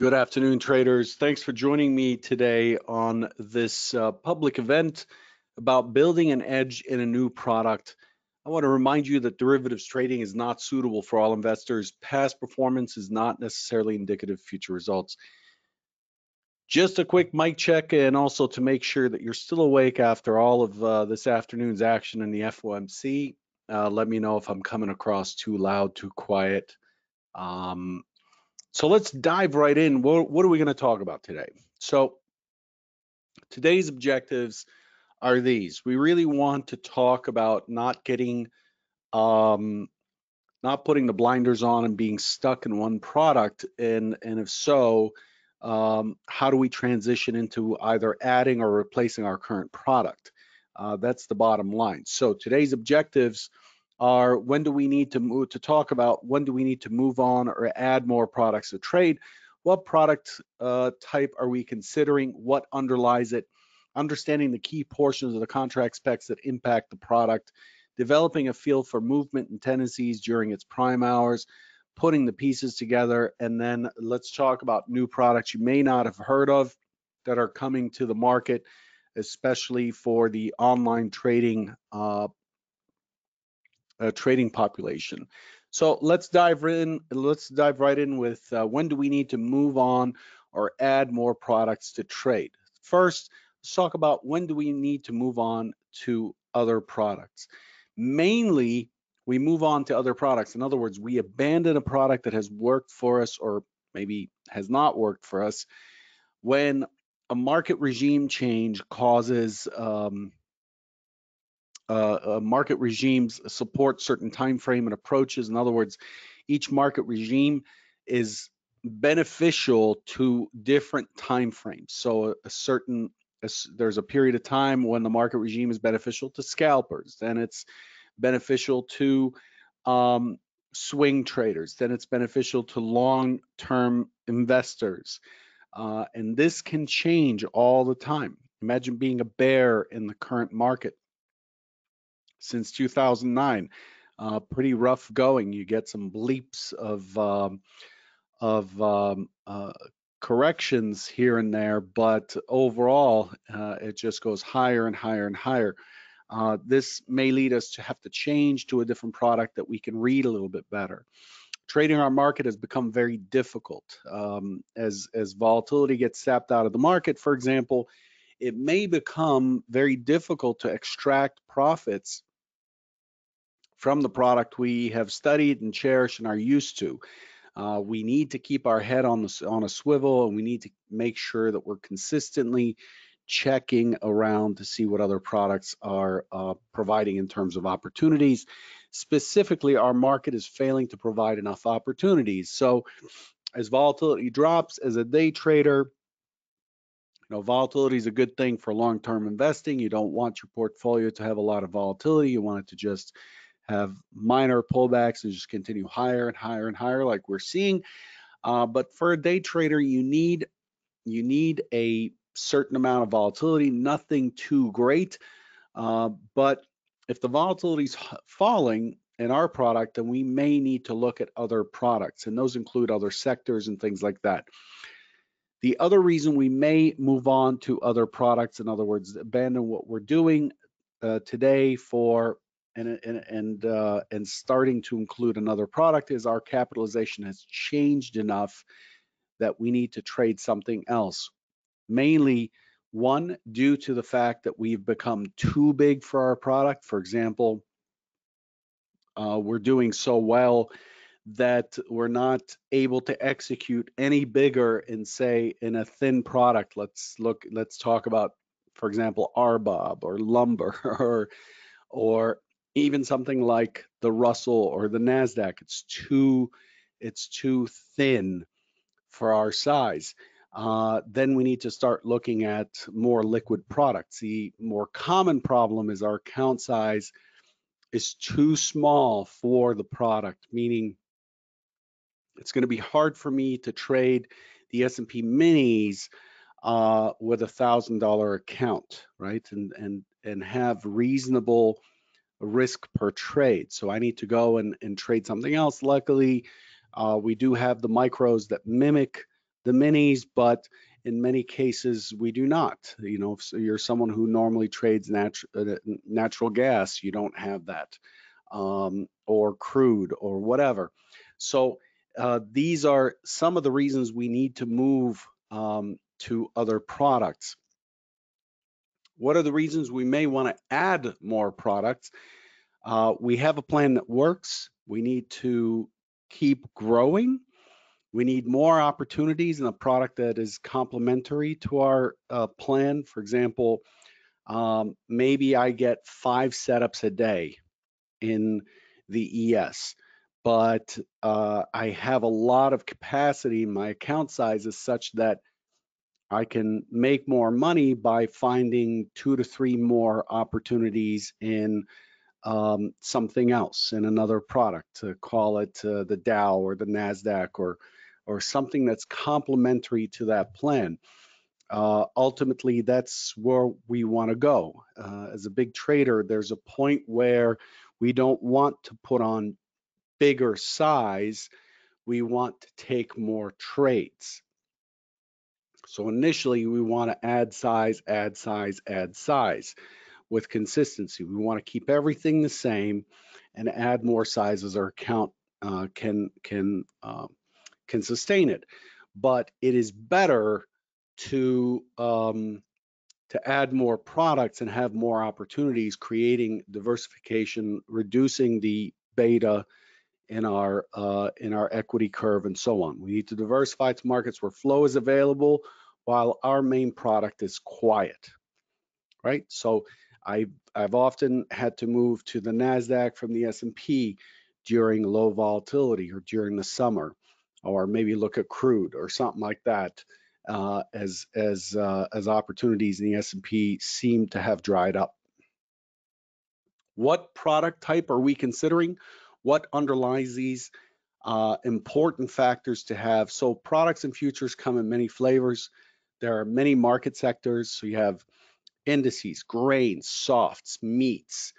Good afternoon, traders. Thanks for joining me today on this public event about building an edge in a new product. I want to remind you that derivatives trading is not suitable for all investors. Past performance is not necessarily indicative of future results. Just a quick mic check, and also to make sure that you're still awake after all of this afternoon's action in the FOMC. Let me know if I'm coming across too loud, too quiet. So let's dive right in. What are we going to talk about today? So today's objectives are these. We really want to talk about not getting, not putting the blinders on and being stuck in one product. And if so, how do we transition into either adding or replacing our current product? That's the bottom line. So today's objectives are when do we need to move to talk about when do we need to move on or add more products to trade? What product type are we considering? What underlies it? Understanding the key portions of the contract specs that impact the product, developing a feel for movement and tendencies during its prime hours, putting the pieces together, and then let's talk about new products you may not have heard of that are coming to the market, especially for the online trading population. So let's dive right in with when do we need to move on or add more products to trade. First, let's talk about when do we need to move on to other products. Mainly, we move on to other products. In other words, we abandon a product that has worked for us or maybe has not worked for us when a market regime change causes market regimes support certain time frame and approaches. In other words, each market regime is beneficial to different time frames. So there's a period of time when the market regime is beneficial to scalpers, then it's beneficial to swing traders, then it's beneficial to long-term investors, and this can change all the time. Imagine being a bear in the current market. Since 2009, pretty rough going. You get some bleeps of corrections here and there, but overall, it just goes higher and higher and higher. This may lead us to have to change to a different product that we can read a little bit better. Trading our market has become very difficult. As volatility gets sapped out of the market, for example, it may become very difficult to extract profits from the product we have studied and cherished and are used to. We need to keep our head on a swivel, and we need to make sure that we're consistently checking around to see what other products are providing in terms of opportunities. Specifically, our market is failing to provide enough opportunities. So as volatility drops, as a day trader, you know, volatility is a good thing for long-term investing. You don't want your portfolio to have a lot of volatility. You want it to just have minor pullbacks and just continue higher and higher and higher, like we're seeing. But for a day trader, you need a certain amount of volatility, nothing too great. But if the volatility is falling in our product, then we may need to look at other products, and those include other sectors and things like that. The other reason we may move on to other products, in other words, abandon what we're doing today for and starting to include another product, is our capitalization has changed enough that we need to trade something else. Mainly, one, due to the fact that we've become too big for our product. For example, we're doing so well that we're not able to execute any bigger in, say, in a thin product. Let's talk about, for example, RBOB or lumber or even something like the Russell or the NASDAQ. It's too thin for our size. Then we need to start looking at more liquid products. The more common problem is our account size is too small for the product, meaning it's going to be hard for me to trade the S&P minis with $1,000 account, right? And have reasonable risk per trade. So I need to go and trade something else. Luckily, we do have the micros that mimic the minis, but in many cases we do not. You know, if you're someone who normally trades natural gas, you don't have that, or crude or whatever. So these are some of the reasons we need to move to other products. What are the reasons we may want to add more products? We have a plan that works. We need to keep growing. We need more opportunities in a product that is complementary to our plan. For example, maybe I get 5 setups a day in the ES, but I have a lot of capacity. My account size is such that I can make more money by finding 2 to 3 more opportunities in something else, in another product. Call it the Dow or the NASDAQ or something that's complementary to that plan. Ultimately, that's where we want to go. As a big trader, there's a point where we don't want to put on bigger size. We want to take more trades. So initially, we want to add size, add size, add size with consistency. We want to keep everything the same and add more size as our account can sustain it. But it is better to add more products and have more opportunities, creating diversification, reducing the beta in our equity curve and so on. We need to diversify to markets where flow is available while our main product is quiet, right? So I've often had to move to the NASDAQ from the S&P during low volatility or during the summer, or maybe look at crude or something like that as opportunities in the S&P seem to have dried up. What product type are we considering? What underlies these important factors to have? So products and futures come in many flavors. There are many market sectors. So you have indices, grains, softs, meats,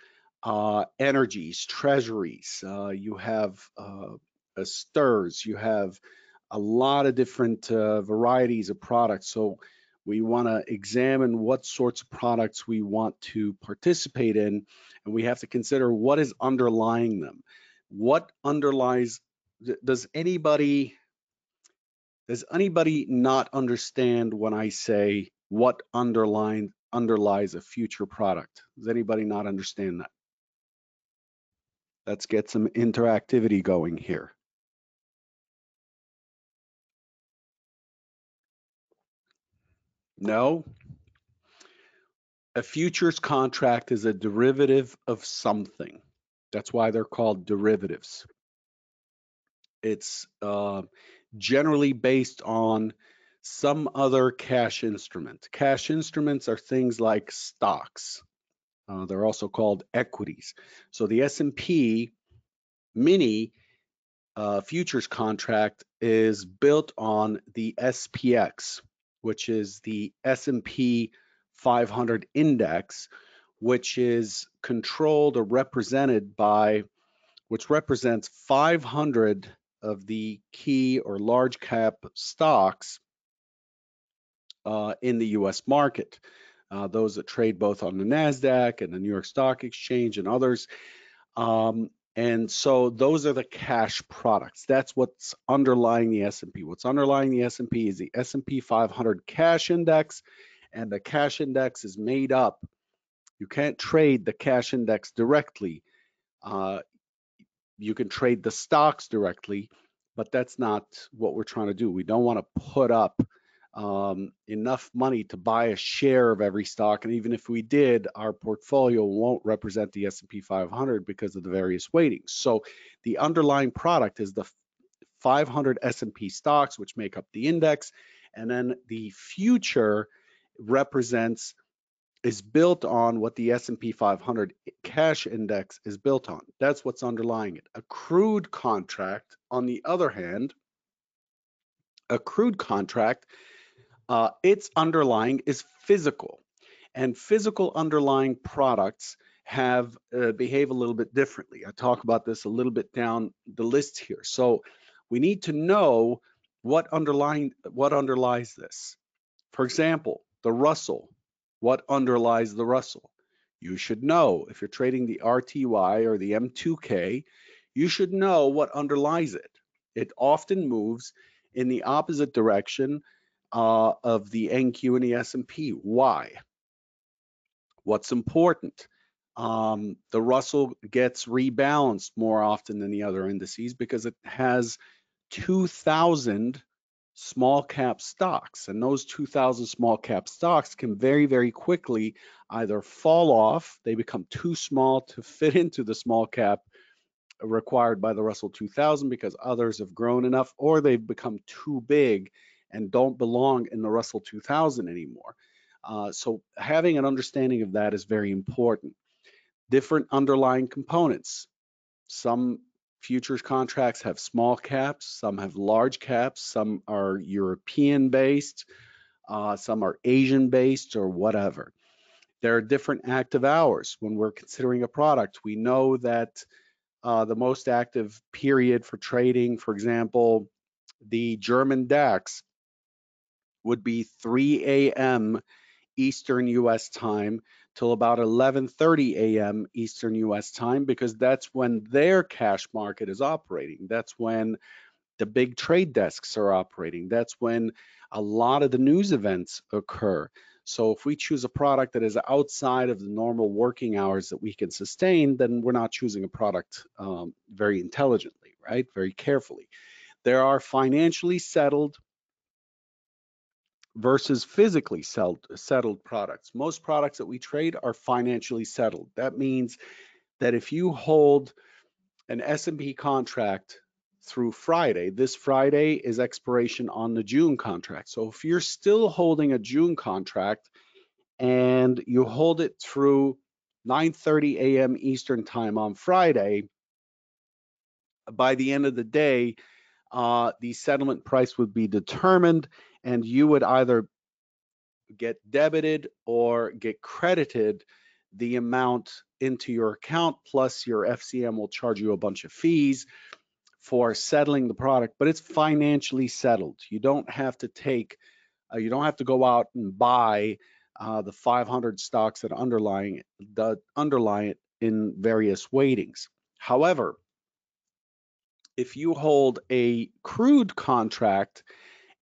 energies, treasuries. You have stirs. You have a lot of different varieties of products. So we want to examine what sorts of products we want to participate in, and we have to consider what is underlying them. What underlies? Does anybody not understand when I say what underlies a future product? Does anybody not understand that? Let's get some interactivity going here. No? A futures contract is a derivative of something. That's why they're called derivatives. It's generally based on some other cash instrument. Cash instruments are things like stocks. They're also called equities. So the S&P mini futures contract is built on the SPX, which is the S&P 500 index, which is controlled or represented by, which represents 500 of the key or large cap stocks in the US market. Those that trade both on the NASDAQ and the New York Stock Exchange and others. And so those are the cash products. That's what's underlying the S&P. What's underlying the S&P is the S&P 500 cash index, and the cash index is made up. You can't trade the cash index directly. You can trade the stocks directly, but that's not what we're trying to do. We don't want to put up enough money to buy a share of every stock, and even if we did, our portfolio won't represent the S&P 500 because of the various weightings. So the underlying product is the 500 S&P stocks, which make up the index, and then the future represents, is built on what the S&P 500 cash index is built on. That's what's underlying it. A crude contract, on the other hand, a crude contract, its underlying is physical, and physical underlying products have behave a little bit differently. I talk about this a little bit down the list here. So we need to know what underlies this? For example, the Russell. What underlies the Russell? You should know. If you're trading the RTY or the M2K, you should know what underlies it. It often moves in the opposite direction of the NQ and the S&P. Why? What's important? The Russell gets rebalanced more often than the other indices because it has 2,000 small cap stocks, and those 2,000 small cap stocks can very, very quickly either fall off, they become too small to fit into the small cap required by the Russell 2000 because others have grown enough, or they've become too big and don't belong in the Russell 2000 anymore. So having an understanding of that is very important. Different underlying components. Some futures contracts have small caps, some have large caps, some are European based, some are Asian based, or whatever. There are different active hours when we're considering a product. We know that the most active period for trading, for example, the German DAX, would be 3 a.m. Eastern US time till about 11:30 a.m. Eastern US time, because that's when their cash market is operating. That's when the big trade desks are operating. That's when a lot of the news events occur. So if we choose a product that is outside of the normal working hours that we can sustain, then we're not choosing a product very intelligently, right? Very carefully. There are financially settled versus physically settled products. Most products that we trade are financially settled. That means that if you hold an S&P contract through Friday, this Friday is expiration on the June contract. So if you're still holding a June contract and you hold it through 9:30 a.m. Eastern time on Friday, by the end of the day, the settlement price would be determined, and you would either get debited or get credited the amount into your account, plus your FCM will charge you a bunch of fees for settling the product, but it's financially settled. You don't have to take, you don't have to go out and buy the 500 stocks that underlie it in various weightings. However, if you hold a crude contract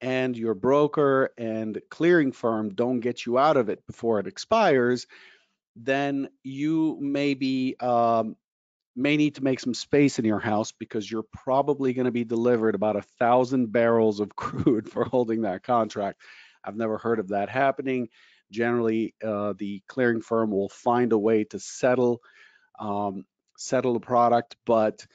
and your broker and clearing firm don't get you out of it before it expires, then you may need to make some space in your house, because you're probably going to be delivered about 1,000 barrels of crude for holding that contract. I've never heard of that happening. Generally, the clearing firm will find a way to settle the product, but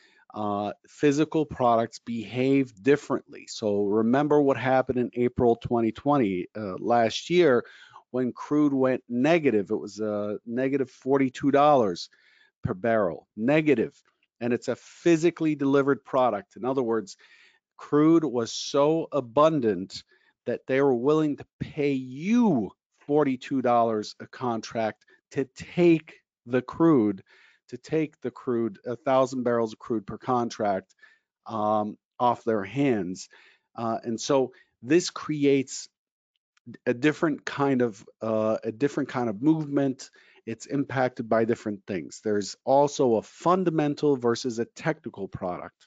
physical products behave differently. So remember what happened in April 2020 last year when crude went negative. It was a negative $42 per barrel, negative, and it's a physically delivered product. In other words, crude was so abundant that they were willing to pay you $42 a contract to take the crude, 1,000 barrels of crude per contract off their hands. And so this creates a different kind of movement. It's impacted by different things. There's also a fundamental versus a technical product.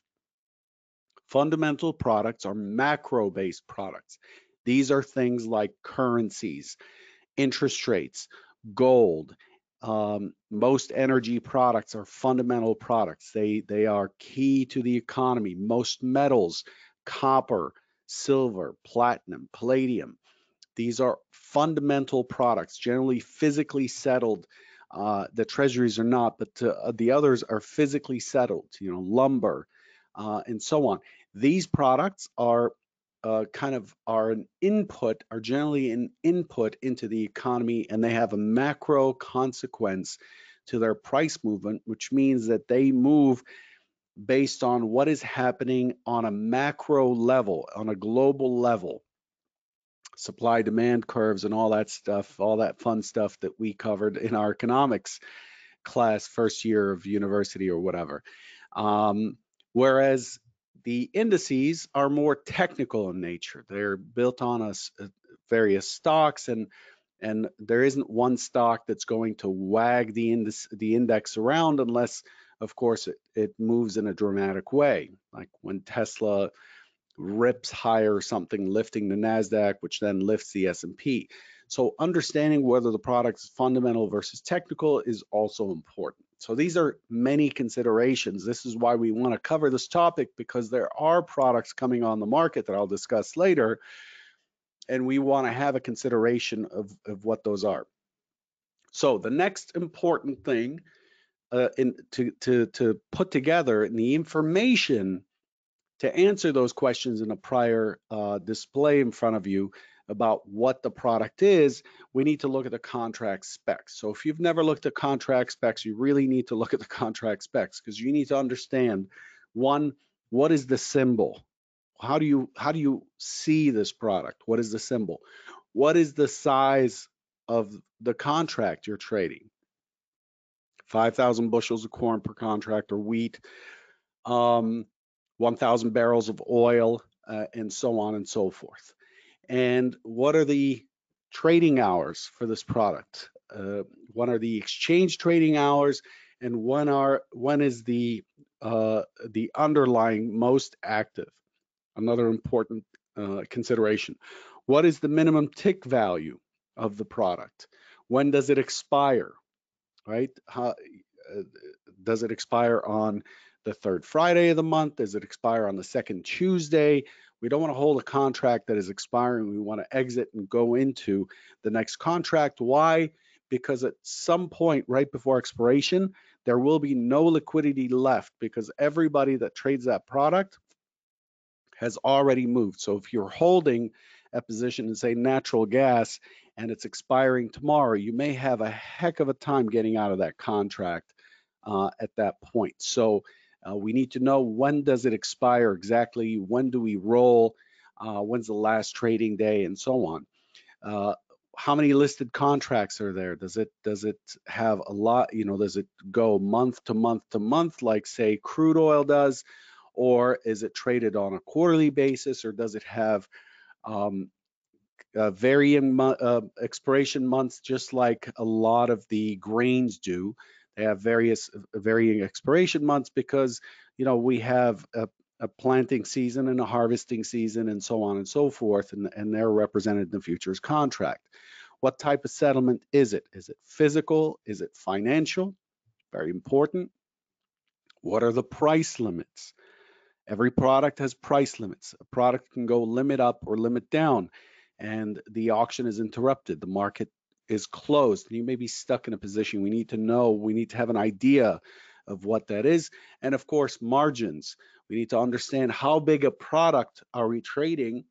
Fundamental products are macro-based products. These are things like currencies, interest rates, gold. Most energy products are fundamental products. They are key to the economy. Most metals, copper, silver, platinum, palladium, these are fundamental products, generally physically settled. The treasuries are not, but the others are physically settled, you know, lumber and so on. These products are generally an input into the economy, and they have a macro consequence to their price movement, which means that they move based on what is happening on a macro level, on a global level, supply demand curves and all that stuff, all that fun stuff that we covered in our economics class, first year of university or whatever. Whereas The indices are more technical in nature. They're built on various stocks, and there isn't one stock that's going to wag the index around unless, of course, it moves in a dramatic way, like when Tesla rips higher or something, lifting the NASDAQ, which then lifts the S&P. So understanding whether the product is fundamental versus technical is also important. So these are many considerations. This is why we want to cover this topic, because there are products coming on the market that I'll discuss later, and we want to have a consideration of what those are. So the next important thing to put together in the information to answer those questions in a prior display in front of you about what the product is, we need to look at the contract specs. So if you've never looked at contract specs, you really need to look at the contract specs, because you need to understand, one, what is the symbol? How do you see this product? What is the symbol? What is the size of the contract you're trading? 5,000 bushels of corn per contract, or wheat, 1,000 barrels of oil, and so on and so forth. And what are the trading hours for this product? What are the exchange trading hours? And when is the underlying most active? Another important consideration. What is the minimum tick value of the product? When does it expire? Right? How, does it expire on the third Friday of the month? Does it expire on the second Tuesday? We don't want to hold a contract that is expiring. We want to exit and go into the next contract. Why? Because at some point right before expiration, there will be no liquidity left, because everybody that trades that product has already moved. So if you're holding a position in, say, natural gas, and it's expiring tomorrow, you may have a heck of a time getting out of that contract at that point. So we need to know, when does it expire exactly, when do we roll, when's the last trading day, and so on. How many listed contracts are there? Does it have a lot, you know, does it go month to month to month, like, say, crude oil does, or is it traded on a quarterly basis, or does it have varying expiration months, just like a lot of the grains do? They have varying expiration months because, you know, we have a planting season and a harvesting season and so on and so forth, and they're represented in the futures contract. What type of settlement is it? Is it physical? Is it financial? Very important. What are the price limits? Every product has price limits. A product can go limit up or limit down, and the auction is interrupted. The market is closed, and you may be stuck in a position. We need to know, we need to have an idea of what that is. And of course, margins. We need to understand how big a product are we trading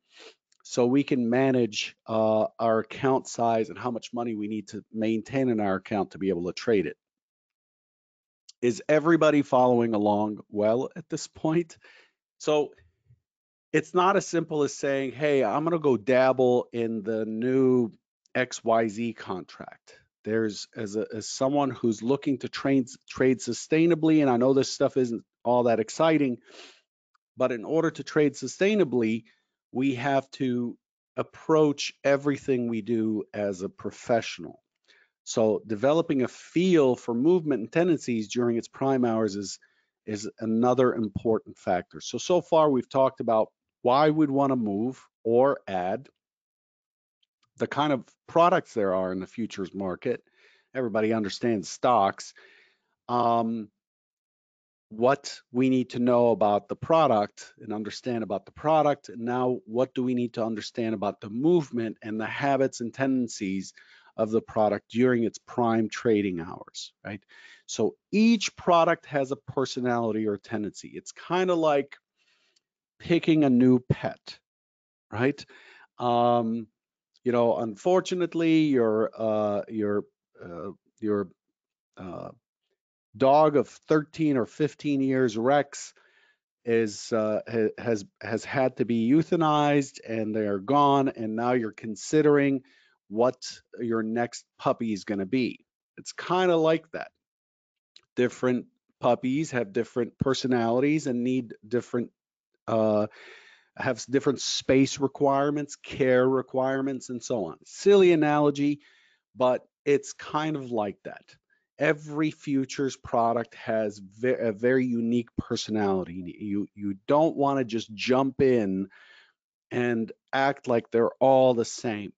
so we can manage our account size and how much money we need to maintain in our account to be able to trade it. Is everybody following along well at this point? So it's not as simple as saying, hey, I'm gonna go dabble in the new XYZ contract. There's, as someone who's looking to trade sustainably, and I know this stuff isn't all that exciting, but in order to trade sustainably, we have to approach everything we do as a professional. So developing a feel for movement and tendencies during its prime hours is another important factor. So far we've talked about why we'd want to move or add, the kind of products there are in the futures market. Everybody understands stocks. What we need to know about the product and understand about the product. And now, what do we need to understand about the movement and the habits and tendencies of the product during its prime trading hours, right? So each product has a personality or tendency. It's kind of like picking a new pet, right? You know, unfortunately, your dog of 13 or 15 years, Rex, has had to be euthanized, and they are gone. And now you're considering what your next puppy is going to be. It's kind of like that. Different puppies have different personalities and need different have different space requirements, care requirements, and so on. Silly analogy, but it's kind of like that. Every futures product has a very unique personality. You don't want to just jump in and act like they're all the same.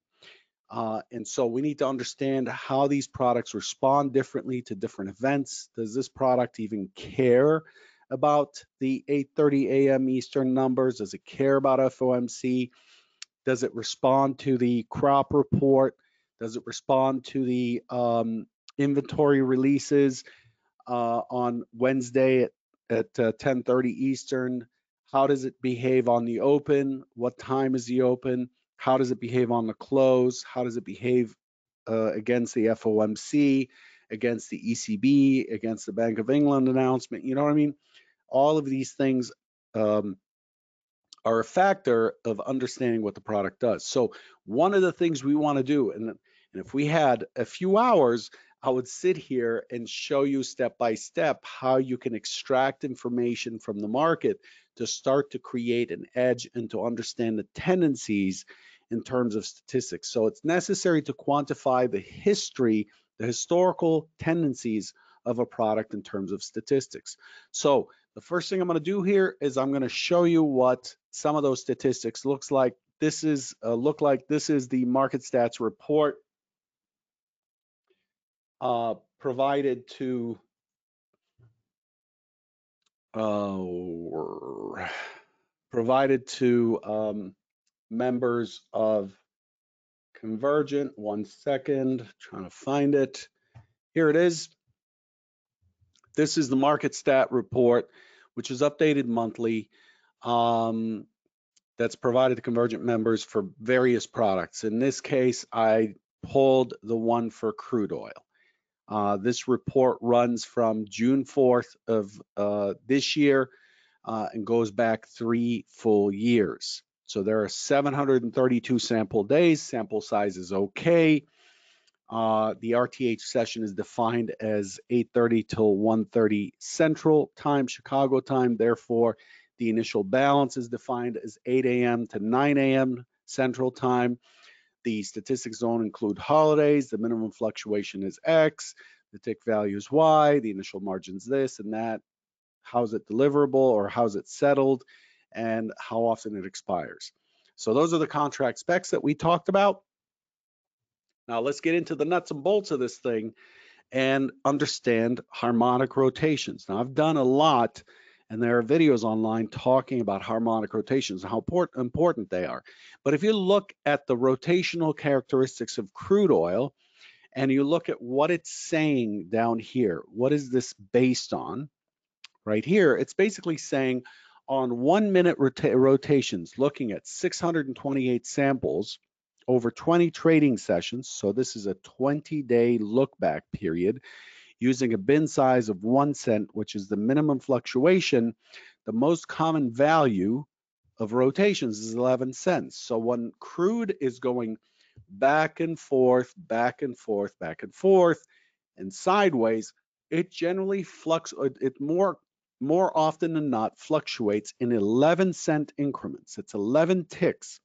And so we need to understand how these products respond differently to different events. Does this product even care about the 8:30 a.m. Eastern numbers? Does it care about FOMC? Does it respond to the crop report? Does it respond to the inventory releases on Wednesday at 10:30 Eastern? How does it behave on the open? What time is the open? How does it behave on the close? How does it behave against the FOMC, against the ECB, against the Bank of England announcement? You know what I mean? All of these things are a factor of understanding what the product does. So one of the things we want to do, and if we had a few hours, I would sit here and show you step by step how you can extract information from the market to start to create an edge and to understand the tendencies in terms of statistics. So it's necessary to quantify the history, the historical tendencies of a product in terms of statistics. So the first thing I'm going to do here is I'm going to show you what some of those statistics looks like. This is This is the Market Stats report provided to members of Convergent. 1 second, trying to find it. Here it is. This is the Market Stat report, which is updated monthly. That's provided to Convergent members for various products. In this case, I pulled the one for crude oil. This report runs from June 4th of this year and goes back 3 full years. So there are 732 sample days. Sample size is okay. The RTH session is defined as 8:30 till 1:30 Central Time, Chicago time. Therefore, the initial balance is defined as 8 a.m. to 9 a.m. Central Time. The statistics don't include holidays. The minimum fluctuation is X. The tick value is Y. The initial margin's this and that. How's it deliverable, or how's it settled, and how often it expires. So those are the contract specs that we talked about. Now let's get into the nuts and bolts of this thing and understand harmonic rotations. Now I've done a lot, and there are videos online talking about harmonic rotations and how important they are. But if you look at the rotational characteristics of crude oil, and you look at what it's saying down here, what is this based on? Right here, it's basically saying on 1 minute rotations, looking at 628 samples over 20 trading sessions. So this is a 20-day look back period, using a bin size of 1 cent, which is the minimum fluctuation. The most common value of rotations is 11 cents. So when crude is going back and forth, back and forth, back and forth, and sideways, it generally fluctuates, it more often than not fluctuates in 11 cent increments. It's 11 ticks.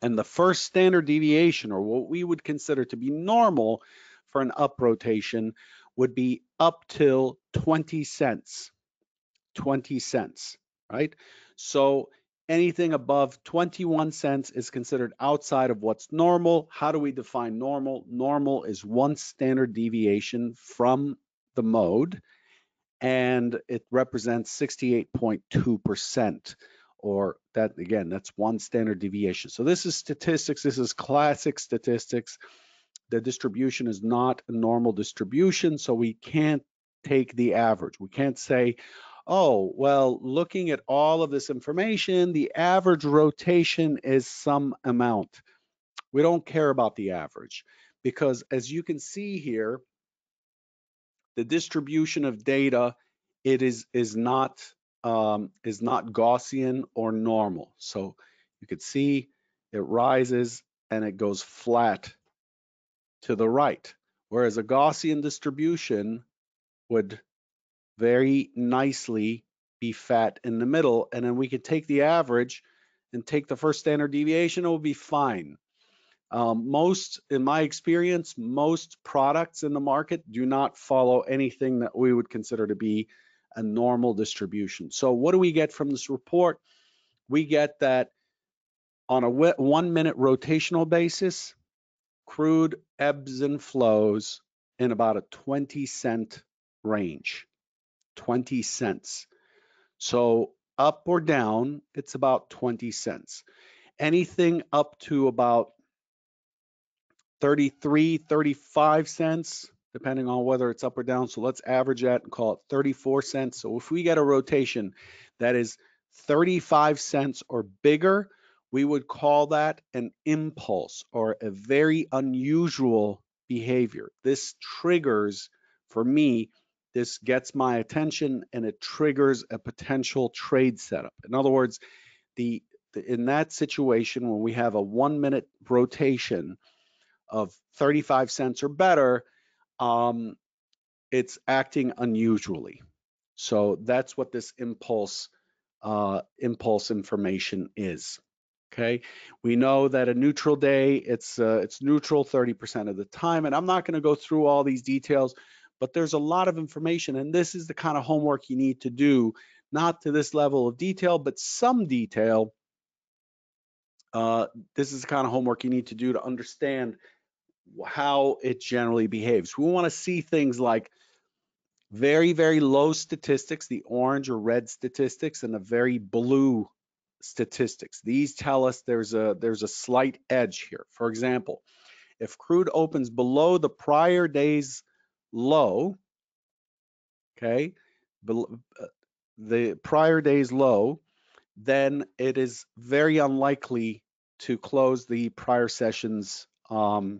And the first standard deviation, or what we would consider to be normal for an up rotation, would be up till 20 cents, right? So anything above 21 cents is considered outside of what's normal. How do we define normal? Normal is 1 standard deviation from the mode, and it represents 68.2%, or that, again, that's 1 standard deviation. So this is statistics, this is classic statistics. The distribution is not a normal distribution, so we can't take the average. We can't say, oh, well, looking at all of this information, the average rotation is some amount. We don't care about the average, because as you can see here, the distribution of data, it is not Gaussian or normal. So you could see it rises and it goes flat to the right, whereas a Gaussian distribution would very nicely be fat in the middle, and then we could take the average and take the first standard deviation. It will be fine. Most, in my experience, most products in the market do not follow anything that we would consider to be a normal distribution. So what do we get from this report? We get that on a 1 minute rotational basis, crude ebbs and flows in about a 20-cent range, 20 cents. So up or down, it's about 20 cents. Anything up to about 33, 35 cents, depending on whether it's up or down. So let's average that and call it 34 cents. So if we get a rotation that is 35 cents or bigger, we would call that an impulse or a very unusual behavior. This triggers, for me, this gets my attention and it triggers a potential trade setup. In other words, in that situation, when we have a 1 minute rotation of 35 cents or better, it's acting unusually. So that's what this impulse information is. Okay, we know that a neutral day, it's neutral 30% of the time, and I'm not going to go through all these details, but there's a lot of information, and this is the kind of homework you need to do, not to this level of detail, but some detail. This is the kind of homework you need to do to understand how it generally behaves. We want to see things like very, very low statistics, the orange or red statistics, and the very blue statistics. These tell us there's a slight edge here. For example, if crude opens below the prior day's low, okay, the prior day's low, then it is very unlikely to close the prior session's close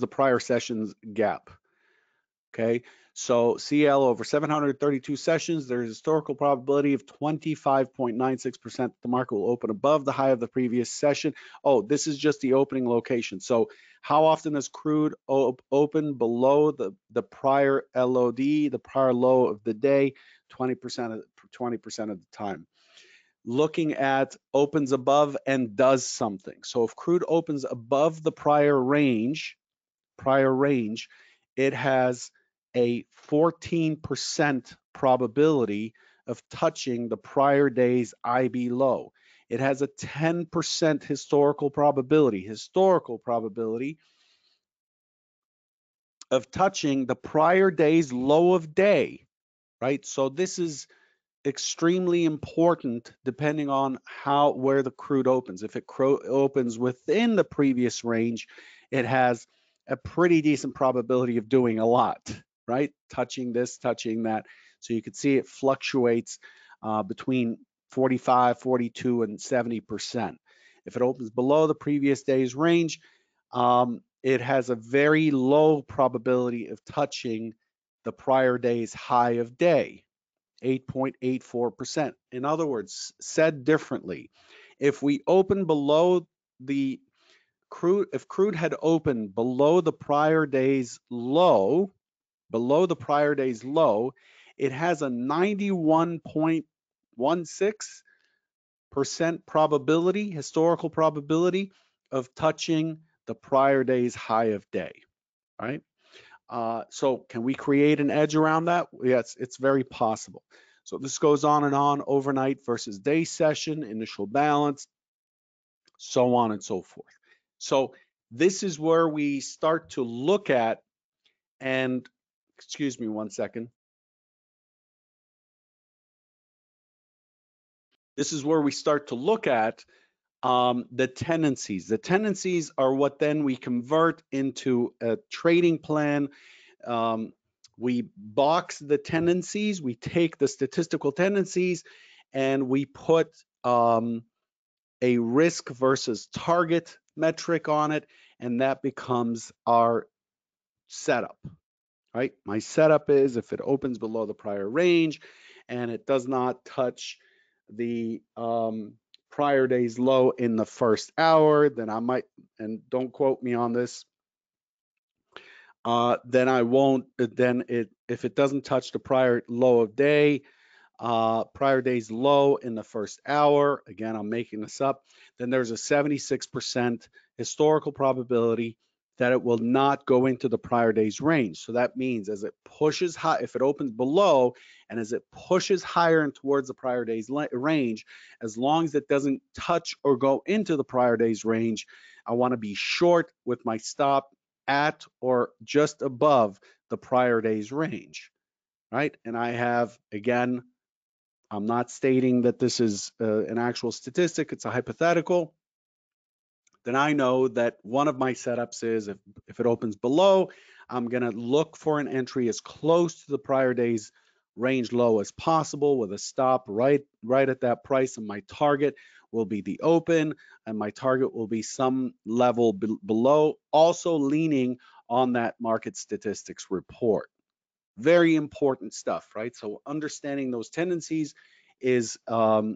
the prior session's gap. Okay, so CL over 732 sessions, there's a historical probability of 25.96% that the market will open above the high of the previous session. Oh, this is just the opening location. So how often does crude open below the prior LOD, the prior low of the day? 20% of the time. Looking at opens above and does something. So if crude opens above the prior range, it has a 14% probability of touching the prior day's IB low. It has a 10% historical probability of touching the prior day's low of day, right? So this is extremely important depending on where the crude opens. If it opens within the previous range, it has a pretty decent probability of doing a lot, right? Touching this, touching that. So you can see it fluctuates between 45, 42, and 70%. If it opens below the previous day's range, it has a very low probability of touching the prior day's high of day, 8.84%. In other words, said differently, if we open below the if crude had opened below the prior day's low, it has a 91.16% historical probability of touching the prior day's high of day, right? So can we create an edge around that? Yes, it's very possible. So this goes on and on, overnight versus day session, initial balance, so on and so forth. So this is where we start to look at, and excuse me one second. This is where we start to look at the tendencies. The tendencies are what then we convert into a trading plan. We box the tendencies, we take the statistical tendencies, and we put a risk versus target metric on it, and that becomes our setup, right? My setup is if it opens below the prior range and it does not touch the prior day's low in the first hour, then I might, and don't quote me on this, then I won't, then it if it doesn't touch the prior low of day, prior day's low in the first hour, again, I'm making this up, then there's a 76% historical probability that it will not go into the prior day's range. So that means as it pushes high, if it opens below, and as it pushes higher and towards the prior day's range, as long as it doesn't touch or go into the prior day's range, I wanna be short with my stop at or just above the prior day's range, right? And I have, again, I'm not stating that this is an actual statistic, it's a hypothetical. Then I know that one of my setups is if it opens below, I'm gonna look for an entry as close to the prior day's range low as possible with a stop right at that price, and my target will be the open, and my target will be some level below, also leaning on that market statistics report. Very important stuff, right? So understanding those tendencies is a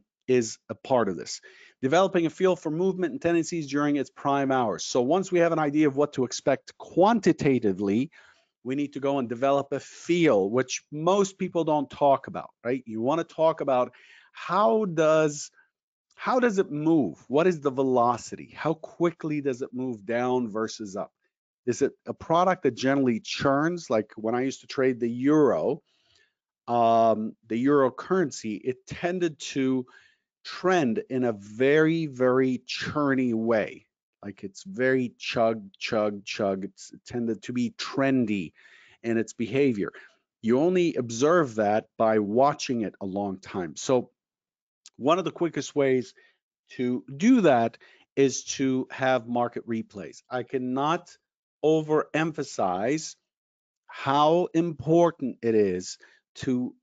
part of this. Developing a feel for movement and tendencies during its prime hours. So once we have an idea of what to expect quantitatively, we need to go and develop a feel, which most people don't talk about, right? You want to talk about how does it move? What is the velocity? How quickly does it move down versus up? Is it a product that generally churns? Like when I used to trade the euro currency, it tended to trend in a very, very churny way. Like it's very chug, chug, chug. It's tended to be trendy in its behavior. You only observe that by watching it a long time. So one of the quickest ways to do that is to have market replays. I cannot overemphasize how important it is to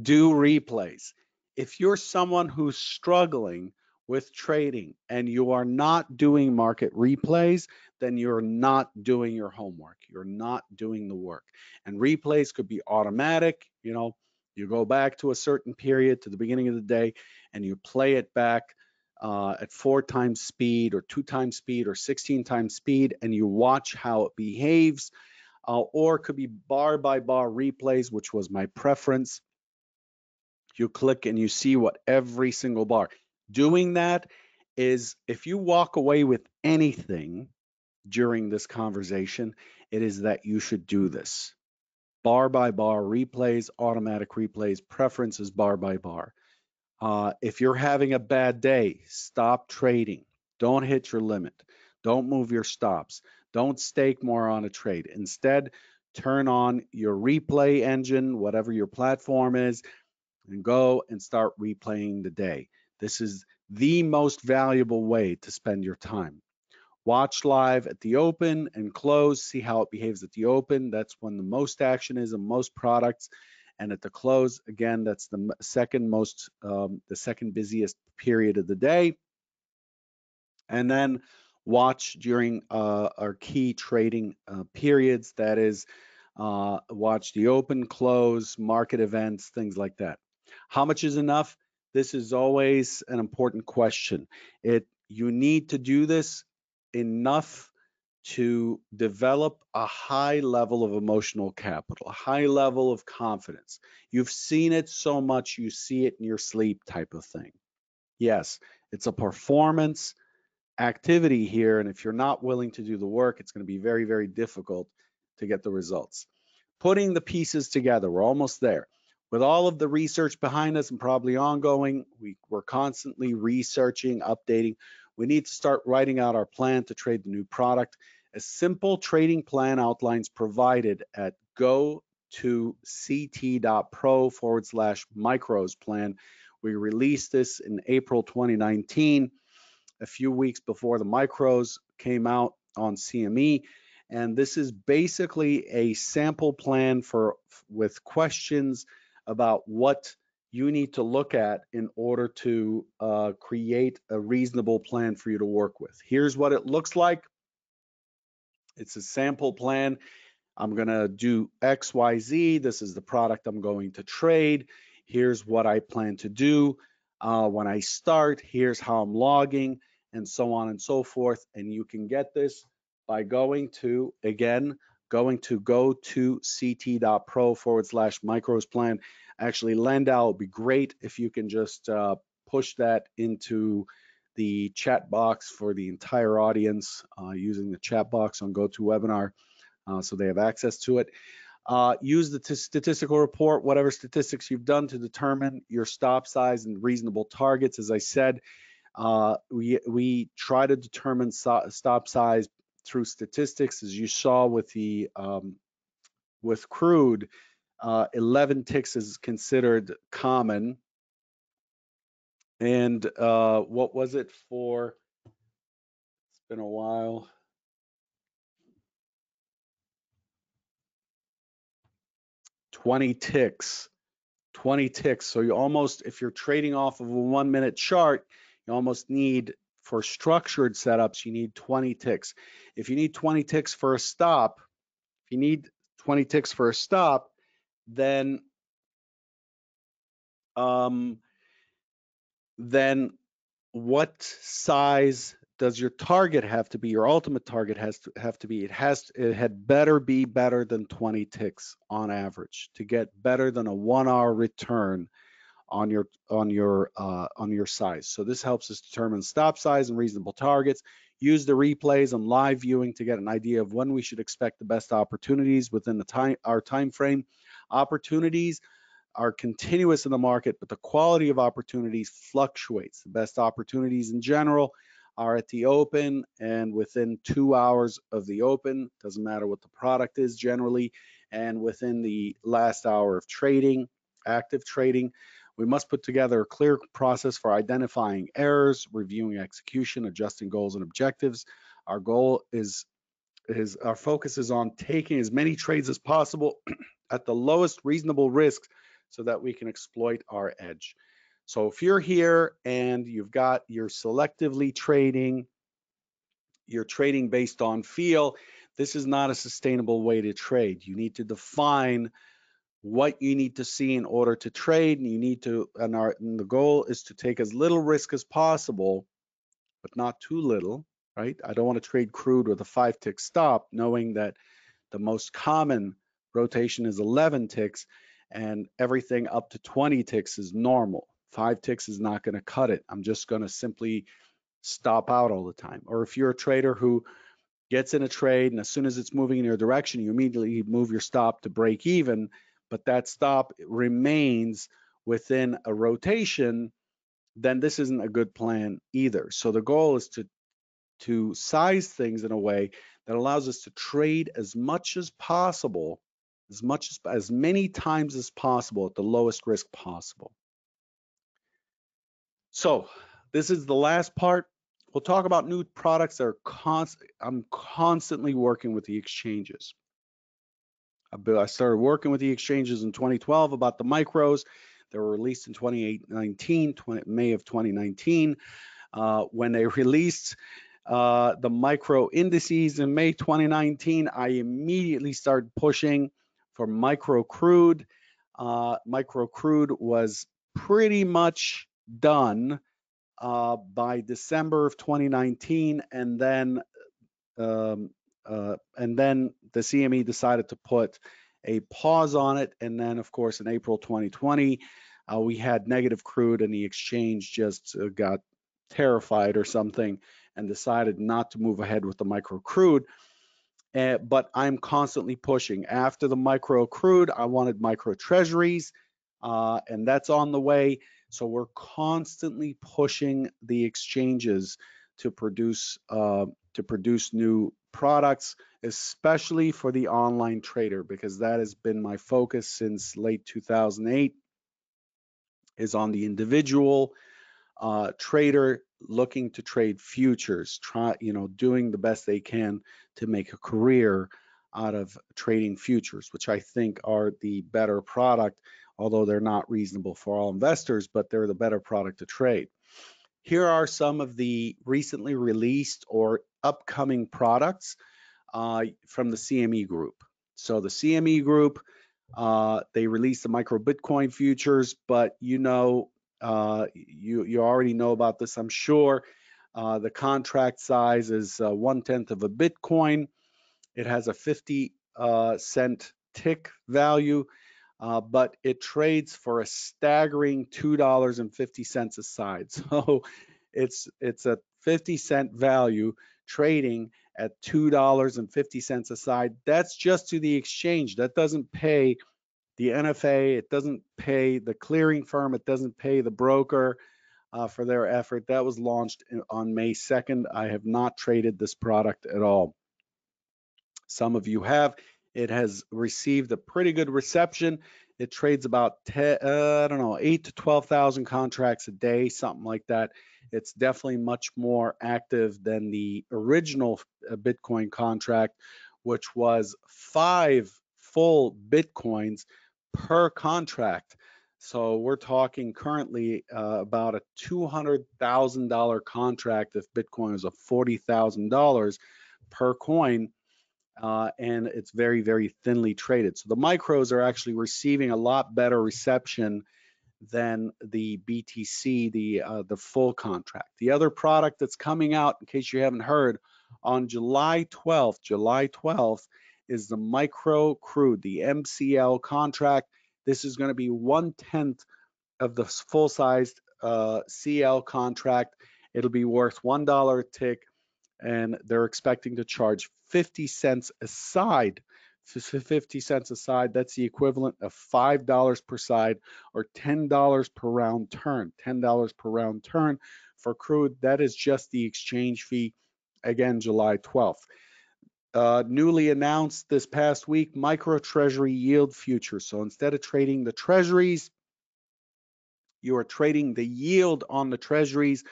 do replays. If you're someone who's struggling with trading and you are not doing market replays, then you're not doing your homework. You're not doing the work. And replays could be automatic. You know, you go back to a certain period, to the beginning of the day, and you play it back at 4 times speed or 2 times speed or 16 times speed, and you watch how it behaves. Or it could be bar by bar replays, which was my preference. You click and you see what every single bar. Doing that is, if you walk away with anything during this conversation, it is that you should do this. Bar by bar replays, automatic replays, preferences bar by bar. If you're having a bad day, stop trading. Don't hit your limit. Don't move your stops. Don't stake more on a trade. Instead, turn on your replay engine, whatever your platform is, and go and start replaying the day. This is the most valuable way to spend your time. Watch live at the open and close, see how it behaves at the open. That's when the most action is in most products. And at the close, again, that's the second busiest period of the day. And then watch during our key trading periods, that is, watch the open, close, market events, things like that. How much is enough? This is always an important question. You need to do this enough to develop a high level of emotional capital, a high level of confidence. You've seen it so much, you see it in your sleep type of thing. Yes, it's a performance activity here, and if you're not willing to do the work, it's going to be very, very difficult to get the results. Putting the pieces together, we're almost there. With all of the research behind us and probably ongoing, we're constantly researching, updating. We need to start writing out our plan to trade the new product. A simple trading plan outlines provided at go to ct.pro/micros plan. We released this in April 2019, a few weeks before the micros came out on CME. And this is basically a sample plan with questions about what you need to look at in order to create a reasonable plan for you to work with. Here's what it looks like. It's a sample plan. I'm gonna do X, Y, Z. This is the product I'm going to trade. Here's what I plan to do when I start. Here's how I'm logging, and so on and so forth. And you can get this by going to, again, going to go to ct.pro/microsplan. Actually, Landau, would be great if you can just push that into the chat box for the entire audience using the chat box on GoToWebinar so they have access to it. Use the statistical report, whatever statistics you've done, to determine your stop size and reasonable targets. As I said, we try to determine stop size through statistics. As you saw with the with crude, 11 ticks is considered common. And what was it for? It's been a while. Twenty ticks. So you almost, if you're trading off of a 1 minute chart, you almost need, for structured setups, you need 20 ticks. If you need 20 ticks for a stop, then what size does your target have to be? Your ultimate target has to be, it had better be better than 20 ticks on average to get better than a 1 hour return on your size. So this helps us determine stop size and reasonable targets. Use the replays and live viewing to get an idea of when we should expect the best opportunities within the time frame. Opportunities are continuous in the market, but the quality of opportunities fluctuates. The best opportunities in general are at the open and within 2 hours of the open, doesn't matter what the product is generally, and within the last hour of trading, active trading. We must put together a clear process for identifying errors, reviewing execution, adjusting goals and objectives. Our goal is our focus is on taking as many trades as possible at the lowest reasonable risks so that we can exploit our edge. So if you're here and you've got, you're selectively trading, you're trading based on feel, this is not a sustainable way to trade. You need to define what you need to see in order to trade, and you need to, and the goal is to take as little risk as possible, but not too little, right? I don't want to trade crude with a 5-tick stop, knowing that the most common rotation is 11 ticks and everything up to 20 ticks is normal. 5 ticks is not going to cut it. I'm just going to simply stop out all the time. Or if you're a trader who gets in a trade and as soon as it's moving in your direction, you immediately move your stop to break even, but that stop remains within a rotation, then this isn't a good plan either. So the goal is to size things in a way that allows us to trade as much as possible, as many times as possible at the lowest risk possible. So this is the last part. We'll talk about new products that are I'm constantly working with the exchanges. I started working with the exchanges in 2012 about the micros. They were released in May of 2019. When they released the micro indices in May 2019, I immediately started pushing for micro crude. Micro crude was pretty much done by December of 2019, and then the CME decided to put a pause on it. And then, of course, in April 2020, we had negative crude, and the exchange just got terrified or something and decided not to move ahead with the micro crude. But I'm constantly pushing. After the micro crude, I wanted micro treasuries, and that's on the way. So we're constantly pushing the exchanges to produce new products, especially for the online trader, because that has been my focus since late 2008, is on the individual trader looking to trade futures, doing the best they can to make a career out of trading futures, which I think are the better product, although they're not reasonable for all investors, but they're the better product to trade. Here are some of the recently released or upcoming products from the CME group. So the CME group, they released the micro Bitcoin futures, but you already know about this, I'm sure. The contract size is 1/10 of a Bitcoin. It has a 50 cent tick value, but it trades for a staggering $2.50 a side. So it's a 50-cent value trading at $2.50 a side. That's just to the exchange. That doesn't pay the NFA. It doesn't pay the clearing firm. It doesn't pay the broker for their effort. That was launched on May 2nd. I have not traded this product at all. Some of you have. It has received a pretty good reception. It trades about 8 to 12,000 contracts a day, something like that. It's definitely much more active than the original Bitcoin contract, which was 5 full Bitcoins per contract. So we're talking currently about a $200,000 contract if Bitcoin is a $40,000 per coin. And it's very, very thinly traded. So the micros are actually receiving a lot better reception than the BTC, the full contract. The other product that's coming out, in case you haven't heard, on July 12th is the micro crude, the MCL contract. This is going to be 1/10 of the full-sized CL contract. It'll be worth $1 a tick, and they're expecting to charge 50 cents a side. 50 cents a side, that's the equivalent of $5 per side or $10 per round turn. $10 per round turn for crude. That is just the exchange fee. Again, July 12th. Newly announced this past week, micro treasury yield futures. So instead of trading the treasuries, you are trading the yield on the treasuries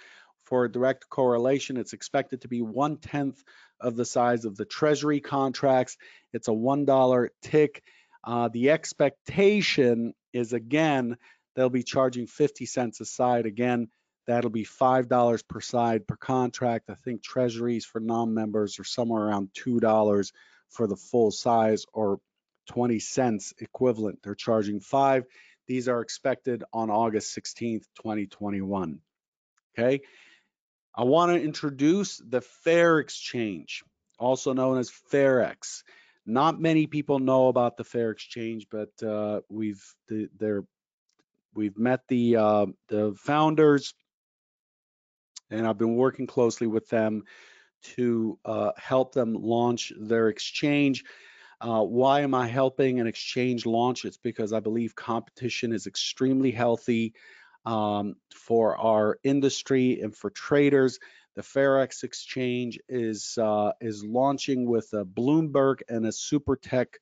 for a direct correlation. It's expected to be 1/10 of the size of the treasury contracts. It's a $1 tick. The expectation is, again, they'll be charging 50 cents a side. Again, that'll be $5 per side per contract. I think treasuries for non-members are somewhere around $2 for the full size or 20 cents equivalent. They're charging 5. These are expected on August 16th, 2021. Okay. I want to introduce the Fair Exchange, also known as FairX. Not many people know about the Fair Exchange, but we've met the founders, and I've been working closely with them to help them launch their exchange. Why am I helping an exchange launch? It's because I believe competition is extremely healthy for our industry and for traders. The FairX exchange is launching with a Bloomberg and a SuperTech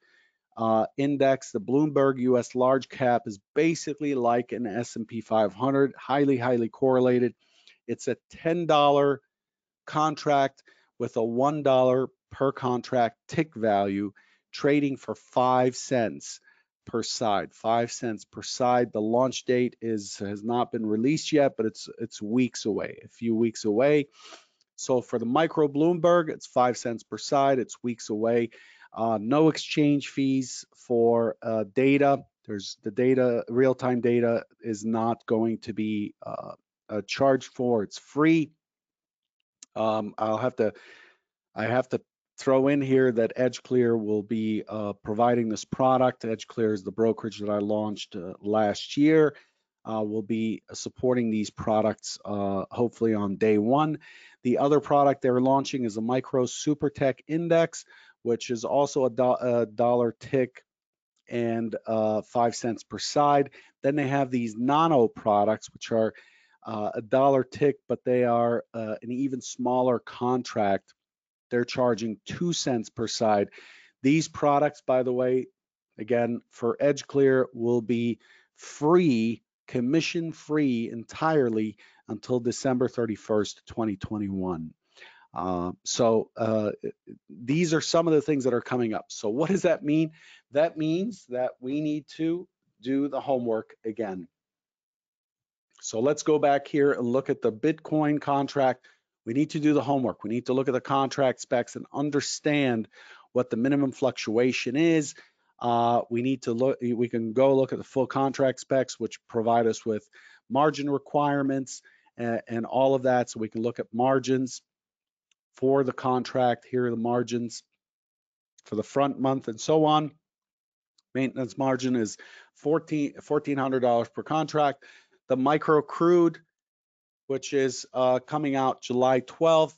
index. The Bloomberg US large cap is basically like an S&P 500, highly, highly correlated. It's a $10 contract with a $1 per contract tick value, trading for 5 cents per side, 5 cents per side. The launch date has not been released yet, but it's weeks away, a few weeks away. So for the micro Bloomberg, it's 5 cents per side. It's weeks away. No exchange fees for data. There's the data, real-time data is not going to be charged for. It's free. I have to throw in here that EdgeClear will be providing this product. EdgeClear is the brokerage that I launched last year. We'll be supporting these products hopefully on day one. The other product they're launching is a micro SuperTech index, which is also a dollar tick and 5 cents per side. Then they have these nano products, which are a dollar tick, but they are an even smaller contract. They're charging 2 cents per side. These products, by the way, again, for EdgeClear will be free, commission free entirely until December 31st, 2021. So these are some of the things that are coming up. So what does that mean? That means that we need to do the homework again. So let's go back here and look at the Bitcoin contract. We need to do the homework. We need to look at the contract specs and understand what the minimum fluctuation is. We can go look at the full contract specs, which provide us with margin requirements and all of that. So we can look at margins for the contract. Here are the margins for the front month and so on. Maintenance margin is $1,400 per contract. The micro crude, which is coming out July 12th.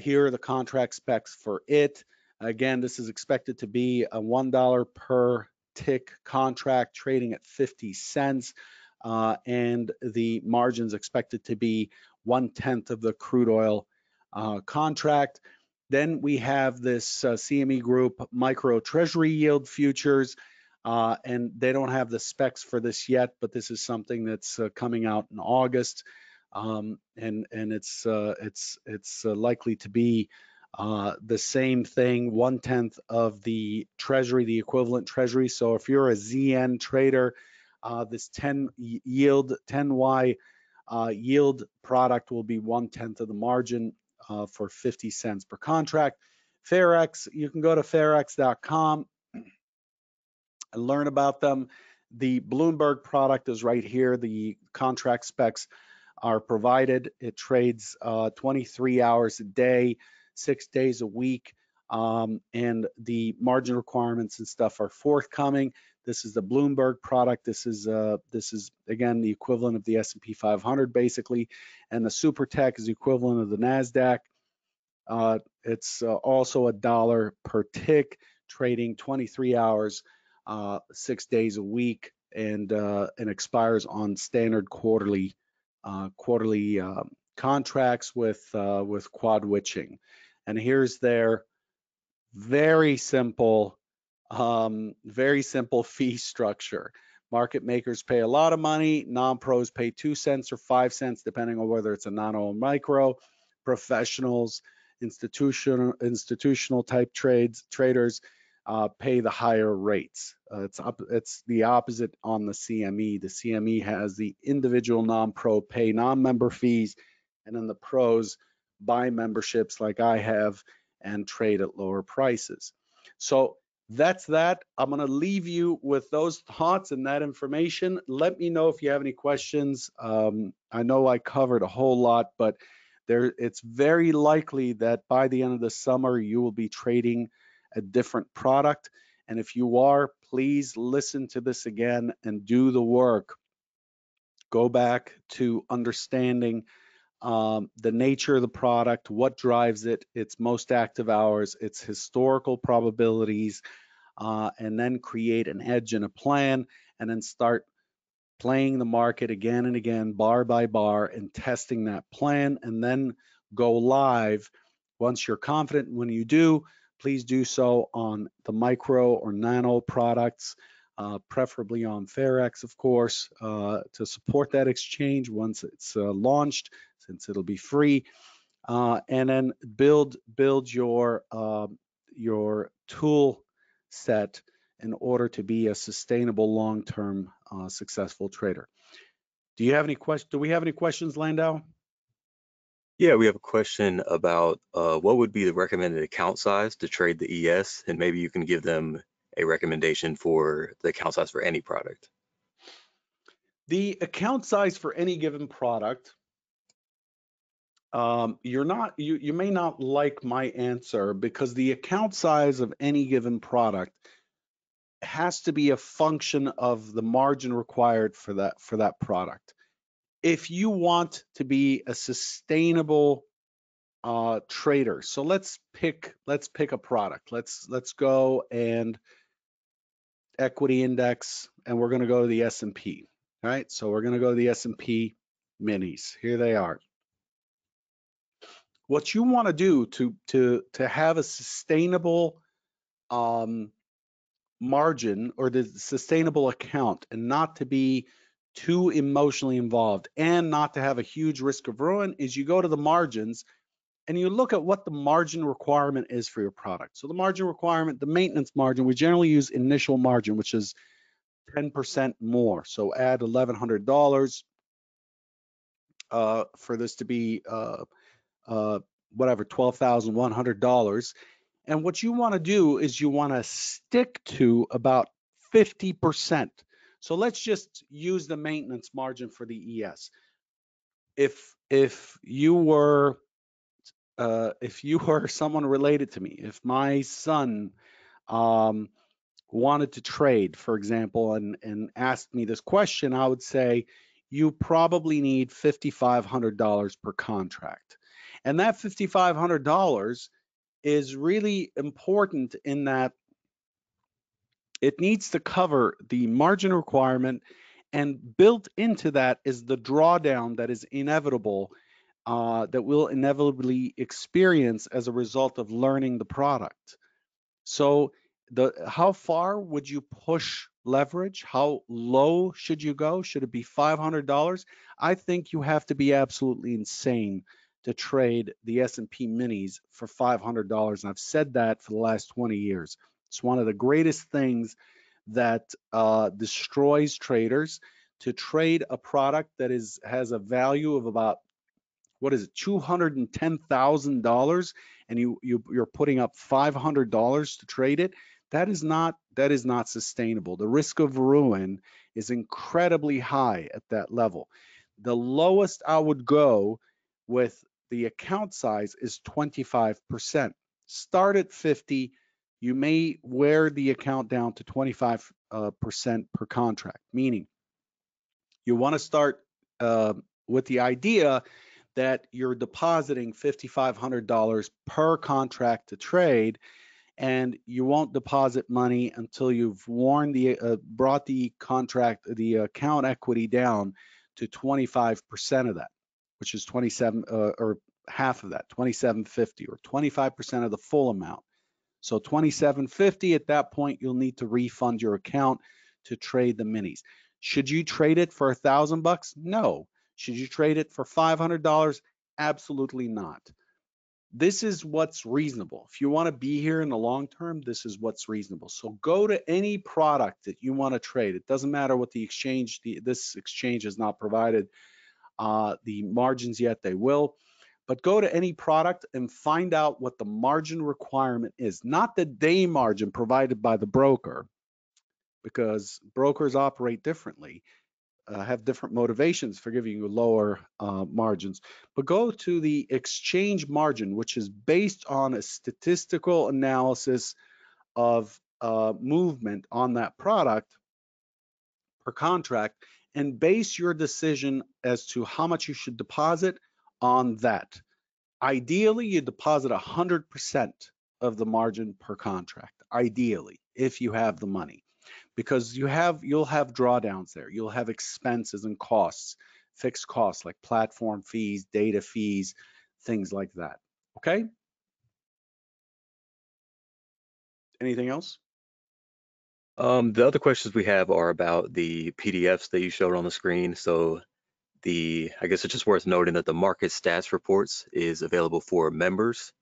Here are the contract specs for it. Again, this is expected to be a $1 per tick contract trading at 50 cents. And the margin's expected to be 1/10 of the crude oil contract. Then we have this CME Group micro treasury yield futures, and they don't have the specs for this yet, but this is something that's coming out in August, and it's likely to be the same thing, 1/10 of the treasury, the equivalent treasury. So if you're a ZN trader, this 10Y yield product will be 1/10 of the margin for 50 cents per contract. FairX, you can go to fairx.com and learn about them. The Bloomberg product is right here. The contract specs are provided. It trades 23 hours a day, 6 days a week, and the margin requirements and stuff are forthcoming. This is the Bloomberg product. This is again the equivalent of the S&P 500 basically, and the SuperTech is the equivalent of the NASDAQ. It's also $1 per tick, trading 23 hours, 6 days a week, and expires on standard quarterly contracts with quad witching. And here's their very simple fee structure. Market makers pay a lot of money. Non-pros pay 2 cents or 5 cents, depending on whether it's a non-oil micro. Professionals, institutional type traders pay the higher rates. It's the opposite on the CME. The CME has the individual non-pro pay non-member fees, and then the pros buy memberships like I have and trade at lower prices. So that's that. I'm going to leave you with those thoughts and that information. Let me know if you have any questions. I know I covered a whole lot, but it's very likely that by the end of the summer, you will be trading a different product. And if you are, please listen to this again and do the work. Go back to understanding the nature of the product, what drives it, its most active hours, its historical probabilities, and then create an hedge and a plan, and then start playing the market again and again, bar by bar, and testing that plan, and then go live. Once you're confident, when you do, please do so on the micro or nano products, preferably on FairX, of course, to support that exchange once it's launched, since it'll be free, and then build your tool set in order to be a sustainable, long-term, successful trader. Do you have any questions? Do we have any questions, Landau? Yeah, we have a question about what would be the recommended account size to trade the ES, and maybe you can give them a recommendation for the account size for any product. The account size for any given product. You may not like my answer, because the account size of any given product has to be a function of the margin required for that product. If you want to be a sustainable trader, so let's pick a product. Let's go and equity index, and we're going to go to the S&P. All right, so we're going to go to the S&P minis. Here they are. What you want to do to have a sustainable margin or the sustainable account, and not to be too emotionally involved and not to have a huge risk of ruin, is you go to the margins and you look at what the margin requirement is for your product. So the margin requirement, the maintenance margin, we generally use initial margin, which is 10% more. So add $1,100 for this to be whatever, $12,100. And what you want to do is you want to stick to about 50%. So let's just use the maintenance margin for the ES. If you were someone related to me, if my son wanted to trade, for example, and asked me this question, I would say, you probably need $5,500 per contract. And that $5,500 is really important in that it needs to cover the margin requirement, and built into that is the drawdown that is inevitable, that we'll inevitably experience as a result of learning the product. So how far would you push leverage? How low should you go? Should it be $500? I think you have to be absolutely insane to trade the S&P minis for $500. And I've said that for the last 20 years. It's one of the greatest things that destroys traders, to trade a product that has a value of about, what is it, $210,000, and you're putting up $500 to trade it. That is not sustainable. The risk of ruin is incredibly high at that level. The lowest I would go with the account size is 25%. Start at 50. You may wear the account down to 25% per contract, meaning you want to start with the idea that you're depositing $5,500 per contract to trade, and you won't deposit money until you've brought the account equity down to 25% of that, which is 27 or half of that, 2750, or 25% of the full amount. So 2750, at that point, you'll need to refund your account to trade the minis. Should you trade it for $1,000 bucks? No. Should you trade it for $500? Absolutely not. This is what's reasonable. If you want to be here in the long term, this is what's reasonable. So go to any product that you want to trade. It doesn't matter what the exchange, this exchange has not provided the margins yet, they will. But go to any product and find out what the margin requirement is, not the day margin provided by the broker, because brokers operate differently, have different motivations for giving you lower margins. But go to the exchange margin, which is based on a statistical analysis of movement on that product per contract, and base your decision as to how much you should deposit on that. Ideally, you deposit 100% of the margin per contract, ideally, if you have the money, because you'll have drawdowns there. You'll have expenses and costs, fixed costs like platform fees, data fees, things like that. Okay? Anything else? The other questions we have are about the PDFs that you showed on the screen. So I guess it's just worth noting that the market stats reports is available for members.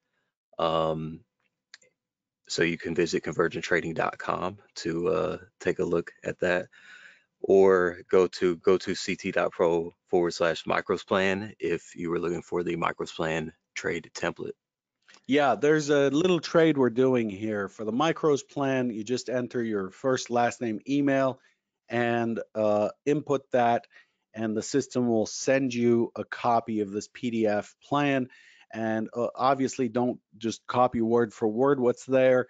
So you can visit convergenttrading.com to take a look at that, or go to ct.pro/microsplan if you were looking for the microsplan trade template. Yeah, there's a little trade we're doing here. For the microsplan, you just enter your first, last name, email, and input that, and the system will send you a copy of this PDF plan. And obviously, don't just copy word for word what's there.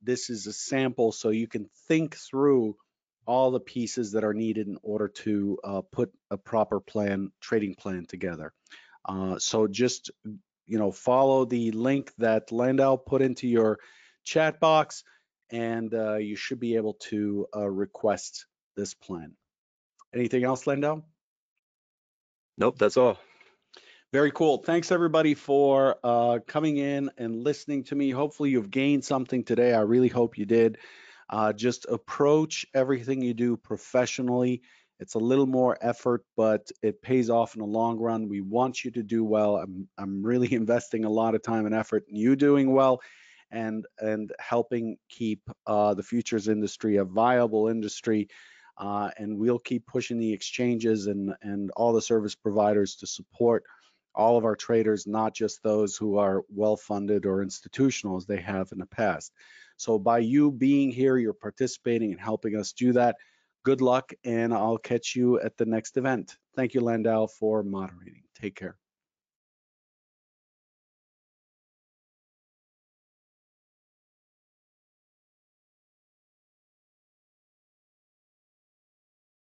This is a sample, so you can think through all the pieces that are needed in order to put a proper trading plan together. So just, follow the link that Landau put into your chat box, and you should be able to request this plan. Anything else, Landau? Nope, that's all. Very cool. Thanks, everybody, for coming in and listening to me. Hopefully, you've gained something today. I really hope you did. Just approach everything you do professionally. It's a little more effort, but it pays off in the long run. We want you to do well. I'm really investing a lot of time and effort in you doing well and helping keep the futures industry a viable industry. And we'll keep pushing the exchanges and all the service providers to support all of our traders, not just those who are well-funded or institutional as they have in the past. So by you being here, you're participating and helping us do that. Good luck, and I'll catch you at the next event. Thank you, Landau, for moderating. Take care.